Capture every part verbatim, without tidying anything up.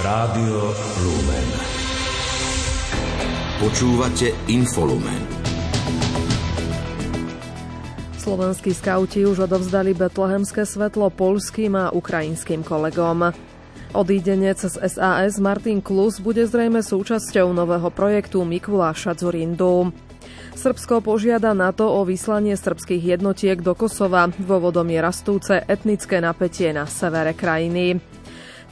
Rádio Lumen. Počúvate Infolumen. Slovenskí skauti už odovzdali betlehemské svetlo poľským a ukrajinským kolegom. Odídenec z es á es Martin Klus bude zrejme súčasťou nového projektu Mikuláša Dzurindu. Srbsko požiada NATO o vyslanie srbských jednotiek do Kosova. Dôvodom je rastúce etnické napätie na severe krajiny.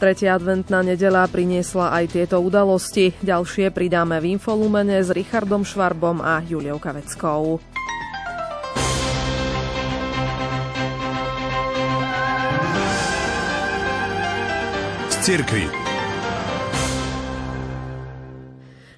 Tretia adventná nedeľa priniesla aj tieto udalosti. Ďalšie pridáme v Infolumene s Richardom Schwarzom a Juliou Kaveckou. Z cirkvi.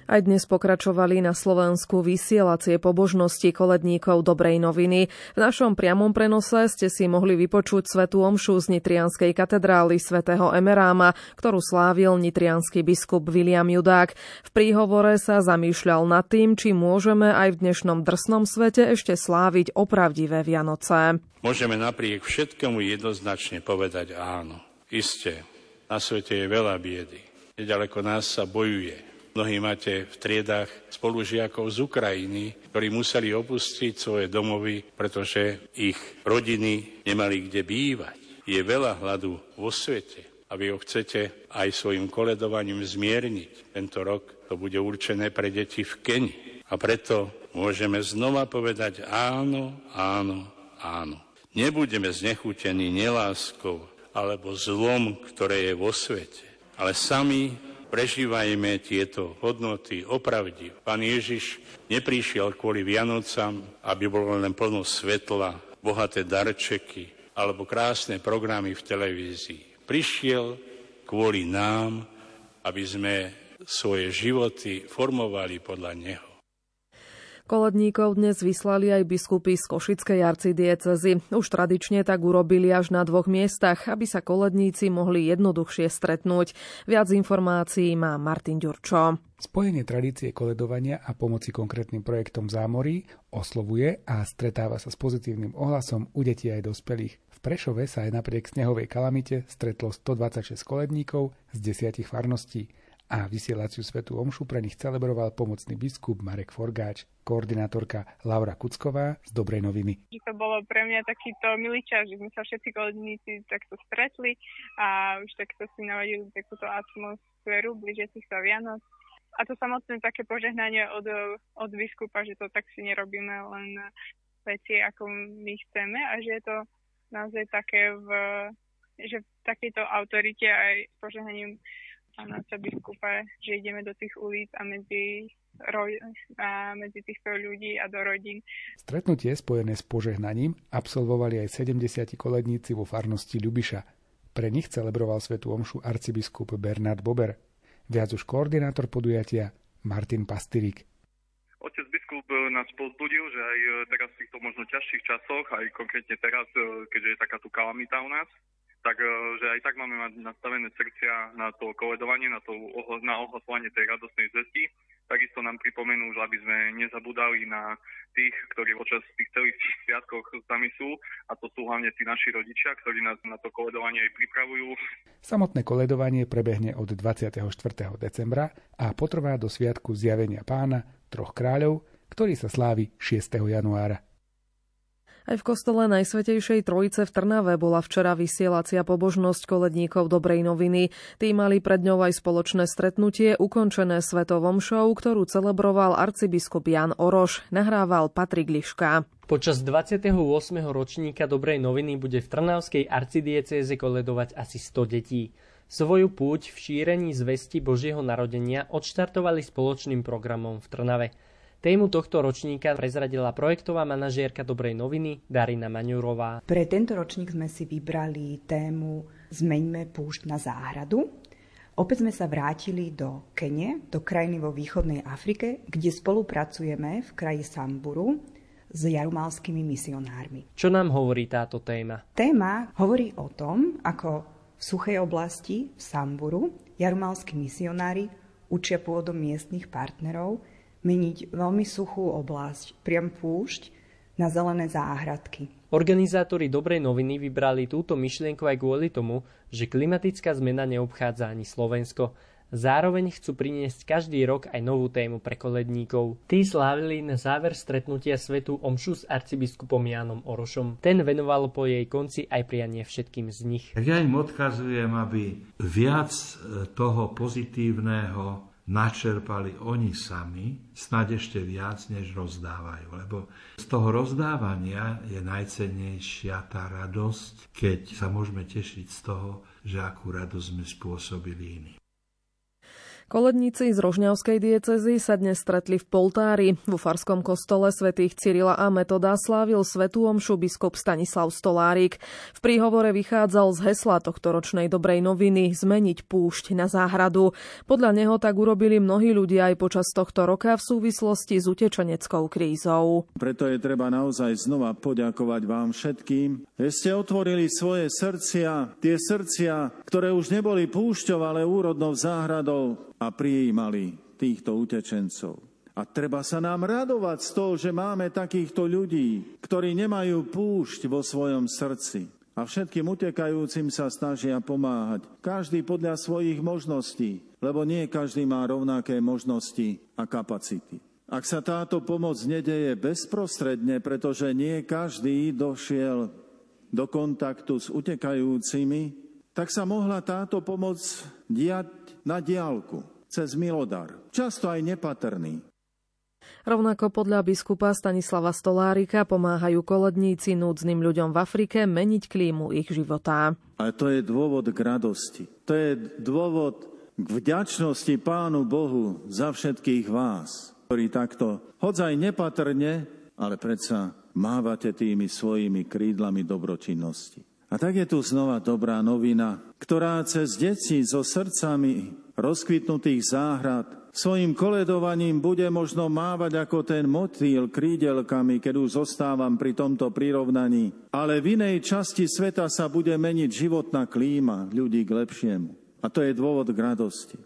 Aj dnes pokračovali na Slovensku vysielacie pobožnosti koledníkov Dobrej noviny. V našom priamom prenose ste si mohli vypočuť svätú omšu z nitrianskej katedrály svätého Emeráma, ktorú slávil nitriansky biskup William Judák. V príhovore sa zamýšľal nad tým, či môžeme aj v dnešnom drsnom svete ešte sláviť opravdivé Vianoce. Môžeme napriek všetkému jednoznačne povedať áno. Isté, na svete je veľa biedy. Nedaleko nás sa bojuje. Mnohí máte v triedách spolužiakov z Ukrajiny, ktorí museli opustiť svoje domovy, pretože ich rodiny nemali kde bývať. Je veľa hladu vo svete a vy ho chcete aj svojim koledovaním zmierniť. Tento rok to bude určené pre deti v Keni. A preto môžeme znova povedať áno, áno, áno. Nebudeme znechutení neláskou alebo zlom, ktoré je vo svete, ale sami prežívajme tieto hodnoty opravdiv. Pán Ježiš neprišiel kvôli Vianocam, aby bolo len plno svetla, bohaté darčeky alebo krásne programy v televízii. Prišiel kvôli nám, aby sme svoje životy formovali podľa neho. Koledníkov dnes vyslali aj biskupy z Košickej arcidiecézy. Už tradične tak urobili až na dvoch miestach, aby sa koledníci mohli jednoduchšie stretnúť. Viac informácií má Martin Ďurčo. Spojenie tradície koledovania a pomoci konkrétnym projektom v zámorí oslovuje a stretáva sa s pozitívnym ohlasom u detí aj dospelých. V Prešove sa aj napriek snehovej kalamite stretlo stodvadsaťšesť koledníkov z desiatich farností. A vysielaciu svätú omšu pre nich celebroval pomocný biskup Marek Forgač, koordinátorka Laura Kucková z Dobrej noviny. To bolo pre mňa takýto milý čas, že sme sa všetci koledníci takto stretli a už takto si navadili takúto atmosféru blížiacich sa Vianoc. A to samotné také požehnanie od, od biskupa, že to tak si nerobíme len veci, ako my chceme a že je to naozaj také, v, že v takejto autorite aj s požehnaním a náša biskupa, že ideme do tých ulic a medzi, a medzi týchto ľudí a do rodín. Stretnutie spojené s požehnaním absolvovali aj sedemdesiat koledníci vo farnosti Ľubiša. Pre nich celebroval svätú omšu arcibiskup Bernard Bober. Viac už koordinátor podujatia Martin Pastyrík. Otec biskup nás povzbudil, že aj teraz v týchto možno ťažších časoch, aj konkrétne teraz, keďže je taká tu kalamita u nás, takže aj tak máme mať nastavené srdcia na to koledovanie, na to na ohlasovanie tej radostnej zvesti. Takisto nám pripomenú, že aby sme nezabudali na tých, ktorí počas tých celých sviatkoch s nami sú, a to sú hlavne tí naši rodičia, ktorí nás na to koledovanie aj pripravujú. Samotné koledovanie prebehne od dvadsiateho štvrtého decembra a potrvá do sviatku Zjavenia Pána troch kráľov, ktorý sa slávi šiesteho januára. Aj v kostole Najsvätejšej Trojice v Trnave bola včera vysielacia pobožnosť koledníkov Dobrej noviny. Tí mali pred ňou aj spoločné stretnutie ukončené svetou omšou, ktorú celebroval arcibiskup Ján Orosch, nahrával Patrik Liška. Počas dvadsiateho ôsmeho ročníka Dobrej noviny bude v trnavskej arcidiecéze koledovať asi sto detí. Svoju púť v šírení zvesti Božieho narodenia odštartovali spoločným programom v Trnave. Tému tohto ročníka prezradila projektová manažérka Dobrej noviny Darina Maňurová. Pre tento ročník sme si vybrali tému Zmeňme púšť na záhradu. Opäť sme sa vrátili do Kene, do krajiny vo východnej Afrike, kde spolupracujeme v kraji Samburu s jarumalskými misionármi. Čo nám hovorí táto téma? Téma hovorí o tom, ako v suchej oblasti v Samburu jarumalskí misionári učia pôvodom miestnych partnerov meniť veľmi suchú oblasť, priam púšť, na zelené záhradky. Organizátori Dobrej noviny vybrali túto myšlienku aj kvôli tomu, že klimatická zmena neobchádza ani Slovensko. Zároveň chcú priniesť každý rok aj novú tému pre koledníkov. Tí slávili na záver stretnutia svätú omšu s arcibiskupom Jánom Orošom. Ten venoval po jej konci aj prianie všetkým z nich. Ja im odkazujem, aby viac toho pozitívneho načerpali oni sami, snáď ešte viac, než rozdávajú. Lebo z toho rozdávania je najcennejšia tá radosť, keď sa môžeme tešiť z toho, že akú radosť sme spôsobili iní. Koledníci z rožňavskej diecézy sa dnes stretli v Poltári. Vo farskom kostole svätých Cyrila a Metoda slávil svätú omšu biskup Stanislav Stolárik. V príhovore vychádzal z hesla tohtoročnej Dobrej noviny zmeniť púšť na záhradu. Podľa neho tak urobili mnohí ľudia aj počas tohto roka v súvislosti s utečeneckou krízou. Preto je treba naozaj znova poďakovať vám všetkým, že ste otvorili svoje srdcia, tie srdcia, ktoré už neboli púšťou, ale úrodnou záhradou, a prijímali týchto utečencov. A treba sa nám radovať z toho, že máme takýchto ľudí, ktorí nemajú púšť vo svojom srdci. A všetkým utekajúcim sa snažia pomáhať. Každý podľa svojich možností, lebo nie každý má rovnaké možnosti a kapacity. Ak sa táto pomoc nedeje bezprostredne, pretože nie každý došiel do kontaktu s utekajúcimi, tak sa mohla táto pomoc diať na diaľku, cez milodar, často aj nepatrný. Rovnako podľa biskupa Stanislava Stolárika pomáhajú koledníci núdznym ľuďom v Afrike meniť klímu ich života. A to je dôvod k radosti. To je dôvod k vďačnosti Pánu Bohu za všetkých vás, ktorí takto, hodzaj nepatrne, ale predsa mávate tými svojimi krídlami dobročinnosti. A tak je tu znova dobrá novina, ktorá cez deti so srdcami rozkvitnutých záhrad svojim koledovaním bude možno mávať ako ten motýl krídelkami, keď už zostávam pri tomto prirovnaní. Ale v inej časti sveta sa bude meniť životná klíma ľudí k lepšiemu. A to je dôvod k radosti.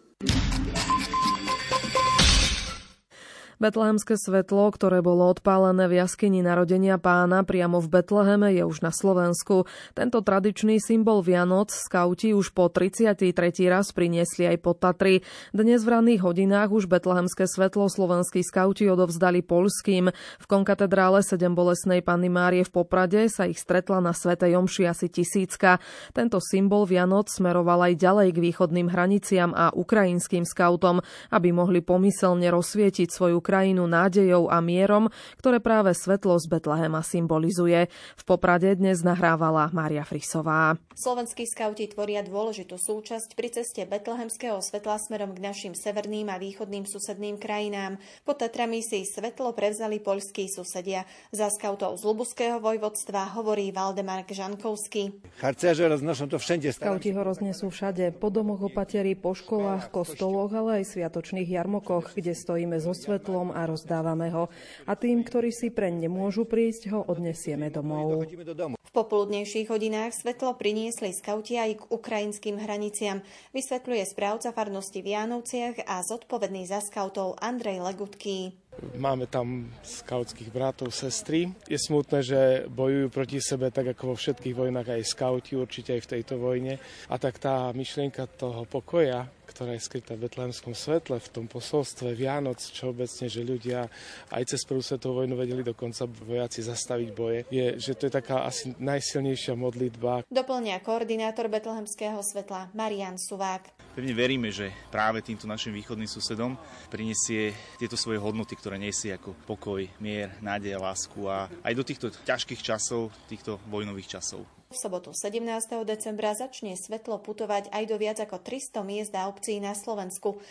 Betlehemské svetlo, ktoré bolo odpálené v jaskyni narodenia Pána priamo v Betleheme, je už na Slovensku. Tento tradičný symbol Vianoc skauti už po tridsiaty tretí raz priniesli aj pod Tatry. Dnes v ranných hodinách už betlehemské svetlo slovenskí skauti odovzdali poľským. V konkatedrále Sedembolesnej Panny Márie v Poprade sa ich stretla na svätej omši asi tisícka. Tento symbol Vianoc smeroval aj ďalej k východným hraniciam a ukrajinským skautom, aby mohli pomyselne rozsvietiť svoju krajinu nádejou a mierom, ktoré práve svetlo z Betlehema symbolizuje. V Poprade dnes nahrávala Mária Frisová. Slovenskí skauti tvoria dôležitú súčasť pri ceste betlehemského svetla smerom k našim severným a východným susedným krajinám. Pod Tatrami si svetlo prevzali poľskí susedia. Za skautov z Lubuského vojvodstva hovorí Valdemar Žankovský. Skauti ho roznesú všade, po domoch opatierí, po školách, kostoloch, ale aj sviatočných jarmokoch, kde stojíme so svetlom a rozdávame ho. A tým, ktorí si preň nemôžu prísť, ho odnesieme domov. V popoludnejších hodinách svetlo priniesli skauti aj k ukrajinským hraniciam, vysvetľuje správca farnosti v Jánovciach a zodpovedný za skautov Andrej Legutký. Máme tam skautských bratov, sestry. Je smutné, že bojujú proti sebe, tak ako vo všetkých vojnách aj skauti, určite aj v tejto vojne. A tak tá myšlienka toho pokoja, ktorá je skrytá v betlehemskom svetle, v tom posolstve Vianoc, čo obecne, že ľudia aj cez prvú svetovú vojnu vedeli dokonca vojaci zastaviť boje, je, že to je taká asi najsilnejšia modlitba. Doplňa koordinátor betlehemského svetla Marián Suvák. Pevne veríme, že práve týmto našim východným susedom prinesie tieto svoje hodnoty, ktoré nesie ako pokoj, mier, nádej, lásku a aj do týchto ťažkých časov, týchto vojnových časov. V sobotu sedemnásteho decembra začne svetlo putovať aj do viac ako tristo miest a obcí na Slovensku.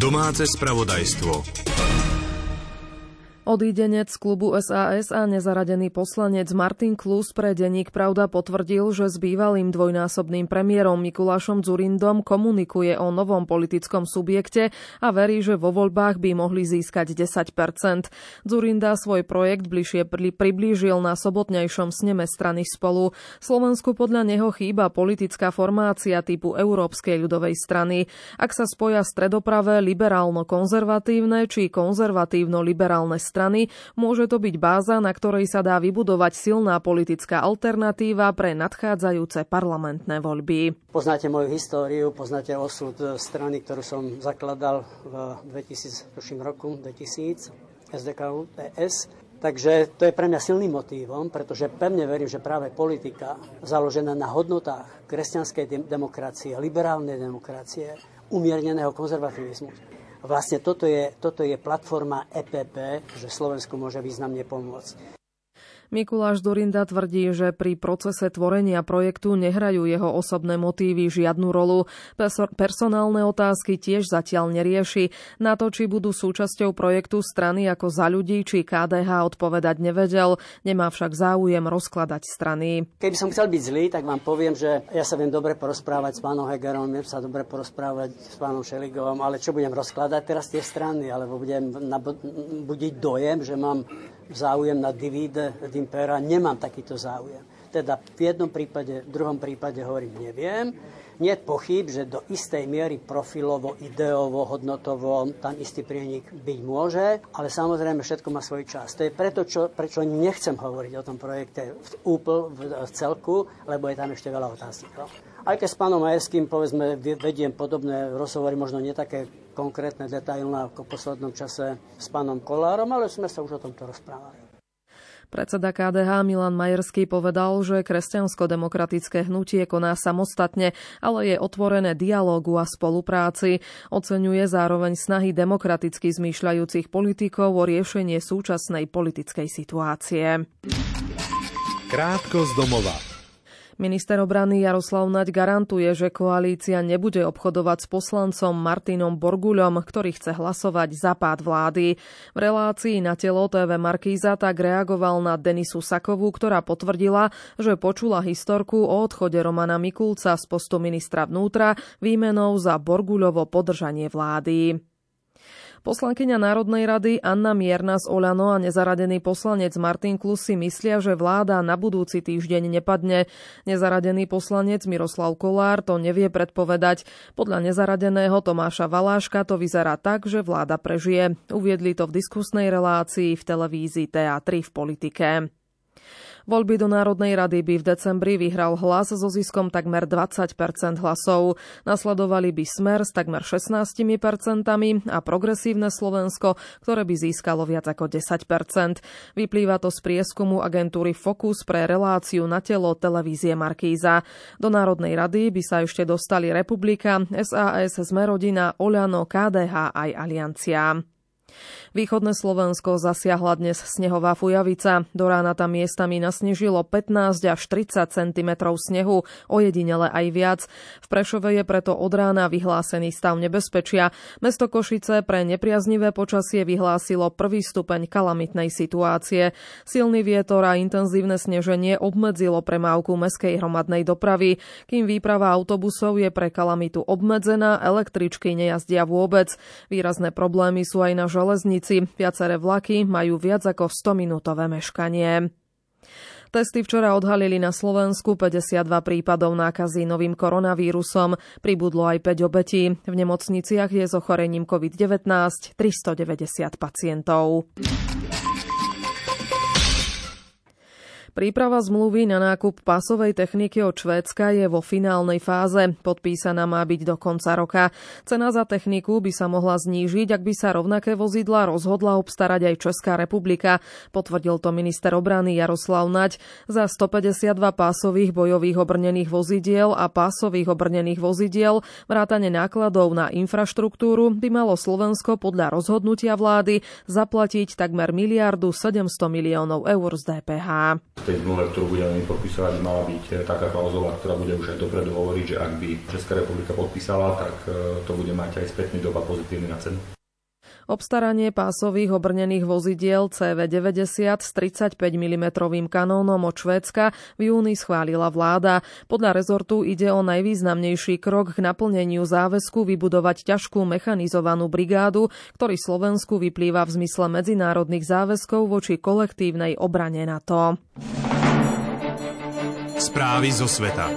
Domáce spravodajstvo. Odídenec z klubu es a es a nezaradený poslanec Martin Klus pre Deník Pravda potvrdil, že s bývalým dvojnásobným premiérom Mikulášom Dzurindom komunikuje o novom politickom subjekte a verí, že vo voľbách by mohli získať desať percent. Dzurinda svoj projekt bližšie priblížil na sobotnejšom sneme strany Spolu. Slovensku podľa neho chýba politická formácia typu Európskej ľudovej strany. Ak sa spoja stredopravé, liberálno-konzervatívne či konzervatívno-liberálne strany, strany, môže to byť báza, na ktorej sa dá vybudovať silná politická alternatíva pre nadchádzajúce parlamentné voľby. Poznáte moju históriu, poznáte osud strany, ktorú som zakladal v dvetisícom roku, dvetisíc, es dé ká u, pé es. Takže to je pre mňa silným motívom, pretože pevne verím, že práve politika založená na hodnotách kresťanskej demokracie, liberálnej demokracie, umierneného konzervativizmu. Vlastne toto je, toto je platforma é pé pé, že Slovensku môže významne pomôcť. Mikuláš Dzurinda tvrdí, že pri procese tvorenia projektu nehrajú jeho osobné motívy žiadnu rolu. Personálne otázky tiež zatiaľ nerieši. Na to, či budú súčasťou projektu strany ako Za ľudí či ká dé há, odpovedať nevedel. Nemá však záujem rozkladať strany. Keby som chcel byť zlý, tak vám poviem, že ja sa viem dobre porozprávať s pánom Hegerom, viem sa dobre porozprávať s pánom Šeligovom, ale čo budem rozkladať teraz tie strany, alebo budem budiť dojem, že mám záujem na divide od impéra, nemám takýto záujem. Teda v jednom prípade, v druhom prípade hovorím, neviem. Nie je pochyb, že do istej miery profilovo, ideovo, hodnotovo tam istý prienik byť môže, ale samozrejme všetko má svoj čas. To je preto, čo, prečo nechcem hovoriť o tom projekte v úpl, v, v celku, lebo je tam ešte veľa otáznik. No? Aj keď s pánom Majerským, povedzme, vediem podobné rozhovory, možno nie také konkrétne, detailné ako v poslednom čase s pánom Kolárom, ale sme sa už o tomto rozprávali. Predseda ká dé há Milan Majerský povedal, že kresťansko-demokratické hnutie koná samostatne, ale je otvorené dialógu a spolupráci. Oceňuje zároveň snahy demokraticky zmýšľajúcich politikov o riešenie súčasnej politickej situácie. Krátko z domova. Minister obrany Jaroslav Naď garantuje, že koalícia nebude obchodovať s poslancom Martinom Borguľom, ktorý chce hlasovať za pád vlády. V relácii Na telo té vé Markíza tak reagoval na Denisu Sakovú, ktorá potvrdila, že počula historku o odchode Romana Mikulca z postu ministra vnútra výmenou za Borguľovo podržanie vlády. Poslankyňa Národnej rady Anna Mierna z Oľano a nezaradený poslanec Martin Klus si myslia, že vláda na budúci týždeň nepadne. Nezaradený poslanec Miroslav Kolár to nevie predpovedať. Podľa nezaradeného Tomáša Valáška to vyzerá tak, že vláda prežije. Uviedli to v diskusnej relácii v televízii té á tri v politike. Voľby do Národnej rady by v decembri vyhral Hlas so ziskom takmer dvadsať percent hlasov. Nasledovali by Smer s takmer šestnásť percent a Progresívne Slovensko, ktoré by získalo viac ako desať percent. Vyplýva to z prieskumu agentúry Focus pre reláciu Na telo televízie Markíza. Do Národnej rady by sa ešte dostali Republika, es a es, Smerodina, Oľano, ká dé há aj Aliancia. Východné Slovensko zasiahla dnes snehová fujavica. Do rána tam miestami nasnežilo pätnásť až tridsať centimetrov snehu, ojedinele aj viac. V Prešove je preto od rána vyhlásený stav nebezpečia. Mesto Košice pre nepriaznivé počasie vyhlásilo prvý stupeň kalamitnej situácie. Silný vietor a intenzívne sneženie obmedzilo premávku mestskej hromadnej dopravy. Kým výprava autobusov je pre kalamitu obmedzená, električky nejazdia vôbec. Výrazné problémy sú aj na železnici. Železnici. Viaceré vlaky majú viac ako stominútové meškanie. Testy včera odhalili na Slovensku päťdesiatdva prípadov nákazy novým koronavírusom. Pribudlo aj päť obetí. V nemocniciach je s ochorením kovid devätnásť tristodeväťdesiat pacientov. Príprava zmluvy na nákup pásovej techniky od Švédska je vo finálnej fáze. Podpísaná má byť do konca roka. Cena za techniku by sa mohla znížiť, ak by sa rovnaké vozidlá rozhodla obstarať aj Česká republika. Potvrdil to minister obrany Jaroslav Naď. Za stopäťdesiatdva pásových bojových obrnených vozidiel a pásových obrnených vozidiel vrátane nákladov na infraštruktúru by malo Slovensko podľa rozhodnutia vlády zaplatiť takmer miliardu sedemsto miliónov eur z dé pé há. V tej zmluve, ktorú budeme podpísať, mala byť taká klauzula, ktorá bude už aj dopredu hovoriť, že ak by Česká republika podpísala, tak to bude mať aj spätný dopad pozitívny na cenu. Obstaranie pásových obrnených vozidiel cé vé deväťdesiat s tridsaťpäť milimetrov kanónom od Švédska v júni schválila vláda. Podľa rezortu ide o najvýznamnejší krok k naplneniu záväzku vybudovať ťažkú mechanizovanú brigádu, ktorý Slovensku vyplýva v zmysle medzinárodných záväzkov voči kolektívnej obrane NATO. Správy zo sveta.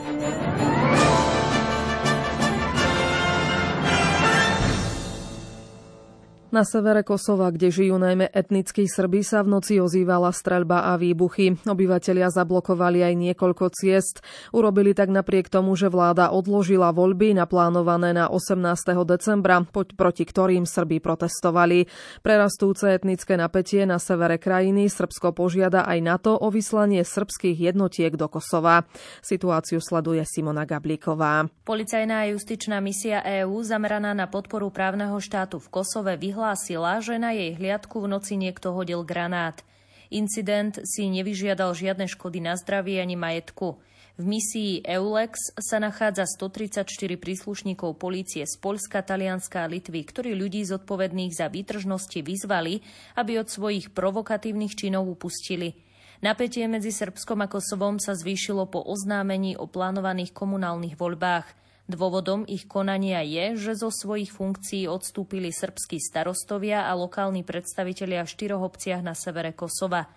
Na severe Kosova, kde žijú najmä etnickí Srbi, sa v noci ozývala streľba a výbuchy. Obyvatelia zablokovali aj niekoľko ciest. Urobili tak napriek tomu, že vláda odložila voľby naplánované na osemnásteho decembra, proti ktorým Srbi protestovali. Prerastúce etnické napätie na severe krajiny Srbsko požiada aj NATO o vyslanie srbských jednotiek do Kosova. Situáciu sleduje Simona Gablíková. Policajná a justičná misia EÚ zameraná na podporu právneho štátu v Kosove vyhlásila, Hlásila, že na jej hliadku v noci niekto hodil granát. Incident si nevyžiadal žiadne škody na zdraví ani majetku. V misii EULEX sa nachádza stotridsaťštyri príslušníkov polície z Poľska, Talianska a Litvy, ktorí ľudí zodpovedných za výtržnosti vyzvali, aby od svojich provokatívnych činov upustili. Napätie medzi Srbskom a Kosovom sa zvýšilo po oznámení o plánovaných komunálnych voľbách. Dôvodom ich konania je, že zo svojich funkcií odstúpili srbskí starostovia a lokálni predstavitelia v štyroch obciach na severe Kosova.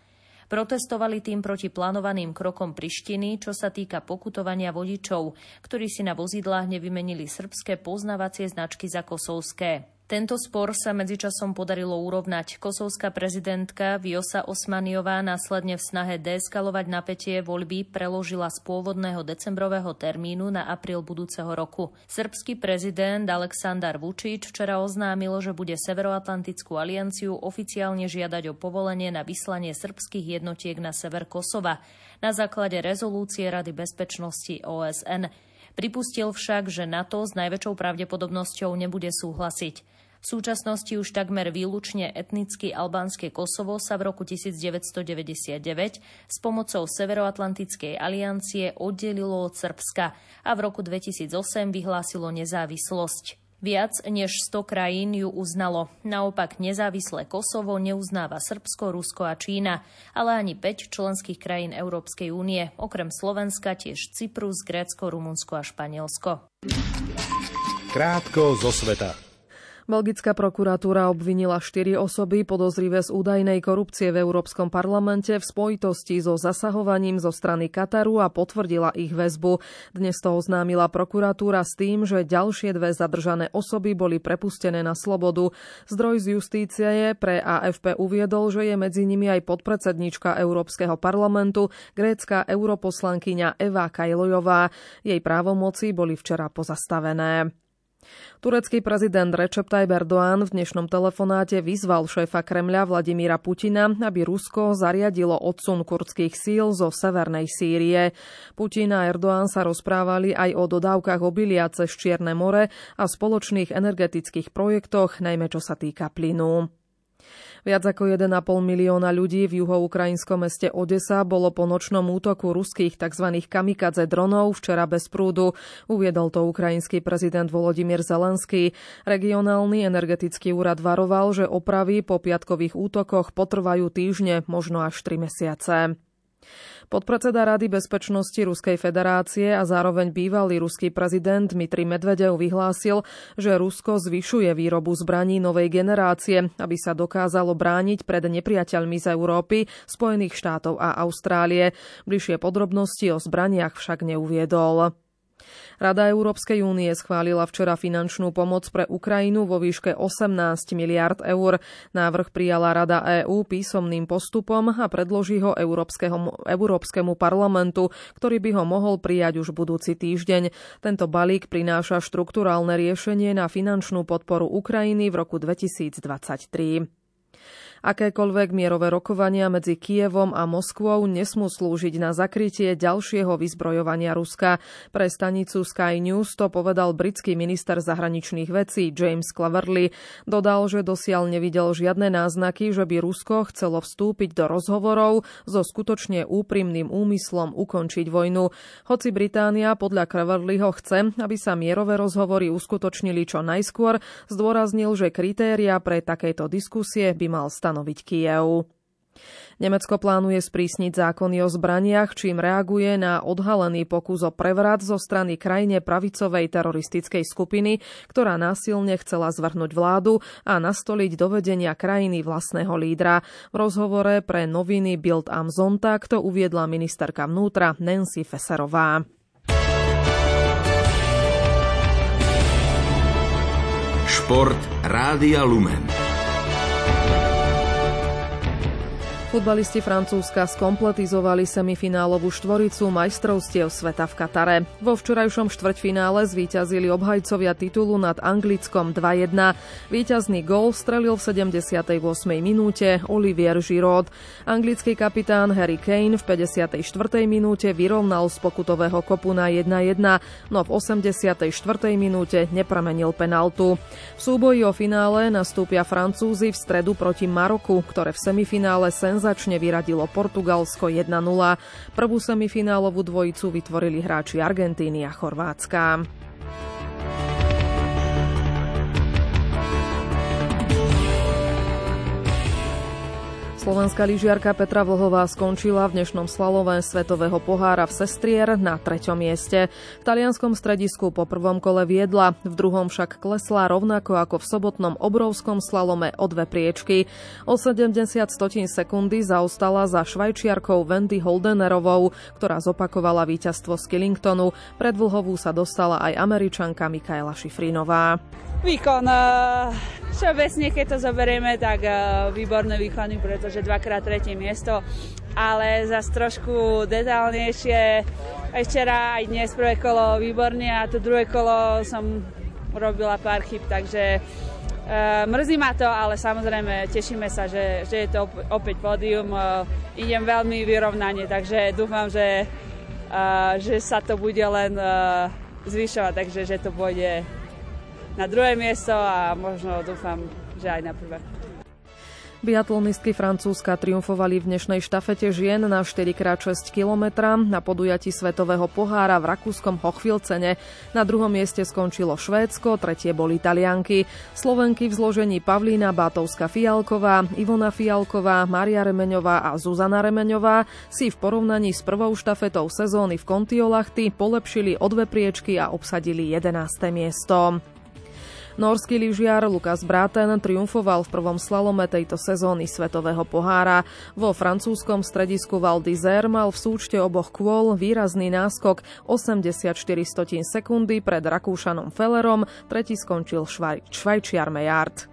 Protestovali tým proti plánovaným krokom Prištiny, čo sa týka pokutovania vodičov, ktorí si na vozidlách nevymenili srbské poznávacie značky za kosovské. Tento spor sa medzičasom podarilo urovnať. Kosovská prezidentka Vjosa Osmaniová následne v snahe deeskalovať napätie voľby preložila z pôvodného decembrového termínu na apríl budúceho roku. Srbský prezident Aleksandar Vučić včera oznámil, že bude Severoatlantickú alianciu oficiálne žiadať o povolenie na vyslanie srbských jednotiek na sever Kosova na základe rezolúcie Rady bezpečnosti ó es en. Pripustil však, že NATO s najväčšou pravdepodobnosťou nebude súhlasiť. V súčasnosti už takmer výlučne etnicky albánske Kosovo sa v roku devätnásťstodeväťdesiatdeväť s pomocou Severoatlantickej aliancie oddelilo od Srbska a v roku dvetisícosem vyhlásilo nezávislosť. Viac než sto krajín ju uznalo. Naopak nezávislé Kosovo neuznáva Srbsko, Rusko a Čína, ale ani päť členských krajín Európskej únie, okrem Slovenska tiež Cyprus, Grécko, Rumunsko a Španielsko. Krátko zo sveta. Belgická prokuratúra obvinila štyri osoby podozrivé z údajnej korupcie v Európskom parlamente v spojitosti so zasahovaním zo strany Kataru a potvrdila ich väzbu. Dnes to oznámila prokuratúra s tým, že ďalšie dve zadržané osoby boli prepustené na slobodu. Zdroj z justície pre á ef pé uviedol, že je medzi nimi aj podpredsedníčka Európskeho parlamentu, grécka europoslankyňa Eva Kajlojová. Jej právomoci boli včera pozastavené. Turecký prezident Recep Tayyip Erdoğan v dnešnom telefonáte vyzval šéfa Kremľa Vladimíra Putina, aby Rusko zariadilo odsun kurdských síl zo severnej Sýrie. Putin a Erdoğan sa rozprávali aj o dodávkach obilia cez Čierne more a spoločných energetických projektoch, najmä čo sa týka plynu. Viac ako jeden a pol milióna ľudí v juhoukrajinskom meste Odesa bolo po nočnom útoku ruských tzv. Kamikadze dronov včera bez prúdu, uviedol to ukrajinský prezident Volodymyr Zelenský. Regionálny energetický úrad varoval, že opravy po piatkových útokoch potrvajú týždne, možno až tri mesiace. Podpredseda Rady bezpečnosti Ruskej federácie a zároveň bývalý ruský prezident Dmitrij Medvedev vyhlásil, že Rusko zvyšuje výrobu zbraní novej generácie, aby sa dokázalo brániť pred nepriateľmi z Európy, Spojených štátov a Austrálie. Bližšie podrobnosti o zbraniach však neuviedol. Rada Európskej únie schválila včera finančnú pomoc pre Ukrajinu vo výške osemnásť miliárd eur. Návrh prijala Rada EÚ písomným postupom a predloží ho Európskemu parlamentu, ktorý by ho mohol prijať už budúci týždeň. Tento balík prináša štrukturálne riešenie na finančnú podporu Ukrajiny v roku dvetisícdvadsaťtri. Akékoľvek mierové rokovania medzi Kyjevom a Moskvou nesmú slúžiť na zakrytie ďalšieho vyzbrojovania Ruska. Pre stanicu Sky News to povedal britský minister zahraničných vecí James Cleverly. Dodal, že dosiaľ nevidel žiadne náznaky, že by Rusko chcelo vstúpiť do rozhovorov so skutočne úprimným úmyslom ukončiť vojnu. Hoci Británia podľa Cleverlyho chce, aby sa mierové rozhovory uskutočnili čo najskôr, zdôraznil, že kritériá pre takéto diskusie by mal stanoviť Kyjev. Nemecko plánuje sprísniť zákony o zbraniach, čím reaguje na odhalený pokus o prevrat zo strany krajine pravicovej teroristickej skupiny, ktorá násilne chcela zvrhnúť vládu a nastoliť do vedenia krajiny vlastného lídra. V rozhovore pre noviny Bild am Sonntag to uviedla ministerka vnútra Nancy Faeserová. Šport Rádia Lumen. Futbalisti Francúzska skompletizovali semifinálovú štvoricu majstrovstiev sveta v Katare. Vo včerajšom štvrťfinále zvíťazili obhajcovia titulu nad Anglickom dva jedna. Víťazný gól strelil v sedemdesiatej ôsmej minúte Olivier Giroud. Anglický kapitán Harry Kane v päťdesiatej štvrtej minúte vyrovnal z pokutového kopu na jeden jeden, no v osemdesiatej štvrtej minúte nepremenil penaltu. V súboji o finále nastúpia Francúzi v stredu proti Maroku, ktoré v semifinále sen Začne vyradilo Portugalsko jedna nula. Prvú semifinálovú dvojicu vytvorili hráči Argentíny a Chorvátska. Slovenská lyžiarka Petra Vlhová skončila v dnešnom slalome Svetového pohára v Sestrier na treťom mieste. V talianskom stredisku po prvom kole viedla, v druhom však klesla rovnako ako v sobotnom obrovskom slalome o dve priečky. O sedemdesiat stotín sekundy zaostala za švajčiarkou Wendy Holdenerovou, ktorá zopakovala víťazstvo z Killingtonu. Pred Vlhovú sa dostala aj Američanka Mikaela Šifrinová. Výkon, všeobecne keď to zoberieme, tak výborné výkony, pretože dvakrát tretie miesto, ale zase trošku detailnejšie. Včera aj dnes prvé kolo výborne a to druhé kolo som robila pár chyb, takže mrzí ma to, ale samozrejme tešíme sa, že, že je to opäť pódium. Idem veľmi vyrovnanie, takže dúfam, že, že sa to bude len zvyšovať, takže že to bude na druhé miesto a možno dúfam, že aj na prvé. Biatlonistky Francúzska triumfovali v dnešnej štafete žien na štyri krát šesť kilometrov na podujatí Svetového pohára v rakúskom Hochfilcene. Na druhom mieste skončilo Švédsko, tretie boli Talianky. Slovenky v zložení Pavlína Bátovská-Fialková, Ivona Fialková, Mária Remeňová a Zuzana Remeňová si v porovnaní s prvou štafetou sezóny v Kontiolahti polepšili o dve priečky a obsadili jedenáste miesto. Norský lyžiar Lukas Braten triumfoval v prvom slalome tejto sezóny Svetového pohára. Vo francúzskom stredisku Val d'Isère mal v súčte oboch kôl výrazný náskok osemdesiatštyri stotín sekundy pred Rakúšanom Fellerom, tretí skončil švaj- Švajčiar Mejard.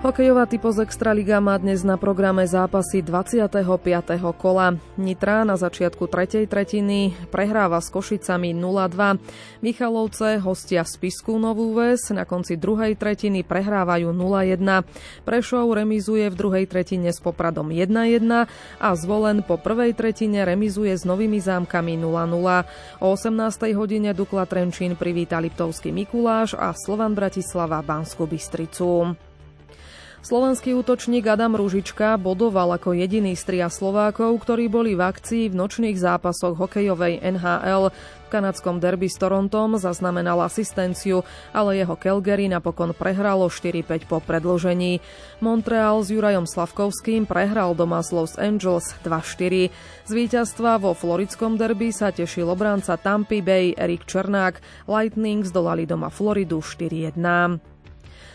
Hokejová Tipos Extraliga má dnes na programe zápasy dvadsiateho piateho kola. Nitra na začiatku tretej tretiny prehráva s Košicami nula dva. Michalovce hostia Spisku Novú Ves, na konci druhej tretiny prehrávajú nula jeden. Prešov remizuje v druhej tretine s Popradom jedna jeden a Zvolen po prvej tretine remizuje s Novými Zámkami nula nula. O osemnástej hodine Dukla Trenčín privíta Liptovský Mikuláš a Slovan Bratislava Banskú Bystricu. Slovenský útočník Adam Ružička bodoval ako jediný z tria Slovákov, ktorí boli v akcii v nočných zápasoch hokejovej en há el. V kanadskom derby s Torontom zaznamenal asistenciu, ale jeho Calgary napokon prehralo štyri päť po predĺžení. Montreal s Jurajom Slavkovským prehral doma s Los Angeles dva štyri. Z víťazstva vo floridskom derby sa tešil obranca Tampa Bay Erik Černák. Lightning zdolali doma Floridu štyri jeden.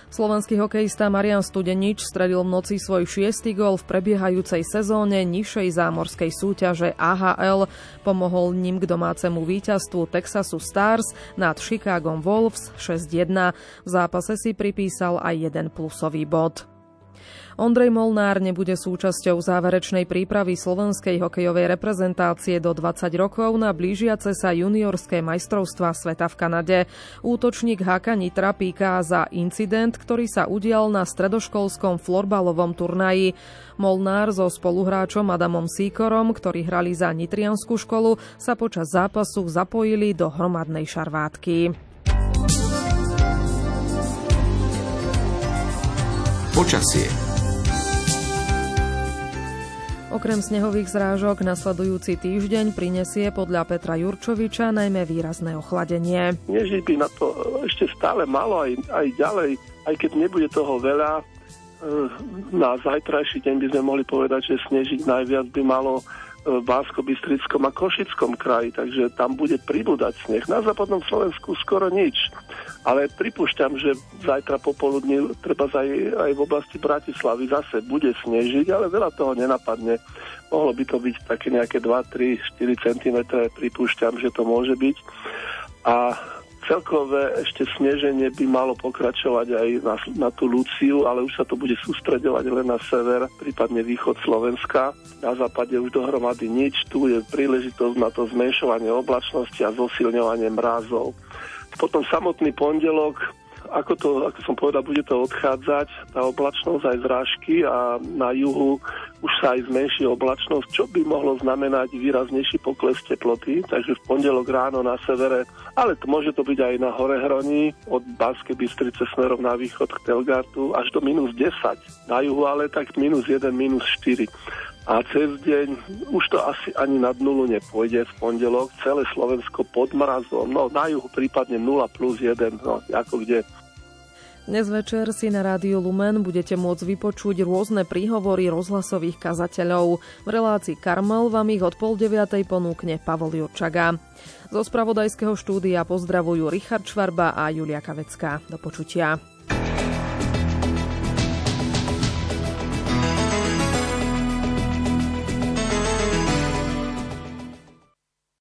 Slovenský hokejista Marián Studenič strelil v noci svoj šiestý gól v prebiehajúcej sezóne nižšej zámorskej súťaže á há el. Pomohol ním k domácemu víťazstvu Texasu Stars nad Chicagom Wolves šesť jedna. V zápase si pripísal aj jeden plusový bod. Ondrej Molnár nebude súčasťou záverečnej prípravy slovenskej hokejovej reprezentácie do dvadsať rokov na blížiace sa juniorské majstrovstvá sveta v Kanade. Útočník há ká Nitra píká za incident, ktorý sa udial na stredoškolskom florbalovom turnaji. Molnár so spoluhráčom Adamom Sýkorom, ktorí hrali za nitriansku školu, sa počas zápasu zapojili do hromadnej šarvátky. Počasie. Okrem snehových zrážok nasledujúci týždeň prinesie podľa Petra Jurčoviča najmä výrazné ochladenie. Nežiť by na to ešte stále malo aj, aj ďalej, aj keď nebude toho veľa. Na zajtrajší deň by sme mohli povedať, že snežiť najviac by malo v Banskobystrickom a Košickom kraji, takže tam bude pribúdať sneh. Na západnom Slovensku skoro nič, ale pripúšťam, že zajtra popoludní treba aj, aj v oblasti Bratislavy zase bude snežiť, ale veľa toho nenapadne. Mohlo by to byť také nejaké dva, tri, štyri centimetre, pripúšťam, že to môže byť. A celkové ešte sneženie by malo pokračovať aj na, na tú Luciu, ale už sa to bude sústredovať len na sever, prípadne východ Slovenska. Na západe už dohromady nič, tu je príležitosť na to zmenšovanie oblačnosti a zosilňovanie mrázov. Potom samotný pondelok, ako to, ako som povedal, bude to odchádzať, tá oblačnosť aj zrážky a na juhu už sa aj zmenší oblačnosť, čo by mohlo znamenať výraznejší pokles teploty, takže v pondelok ráno na severe, ale to môže to byť aj na Horehroní, od Banskej Bystrice smerom na východ k Telgartu až do mínus desať, na juhu ale tak mínus jeden, mínus štyri. A cez deň už to asi ani nad nulu nepôjde v pondelok, celé Slovensko pod mrazom, no na juhu prípadne nula plus jeden, no ako kde. Dnes večer si na Rádiu Lumen budete môcť vypočuť rôzne príhovory rozhlasových kazateľov. V relácii Karmel vám ich od pol deviatej ponúkne Pavol Jurčaga. Zo spravodajského štúdia pozdravujú Richard Schwarz a Julia Kavecká. Do počutia.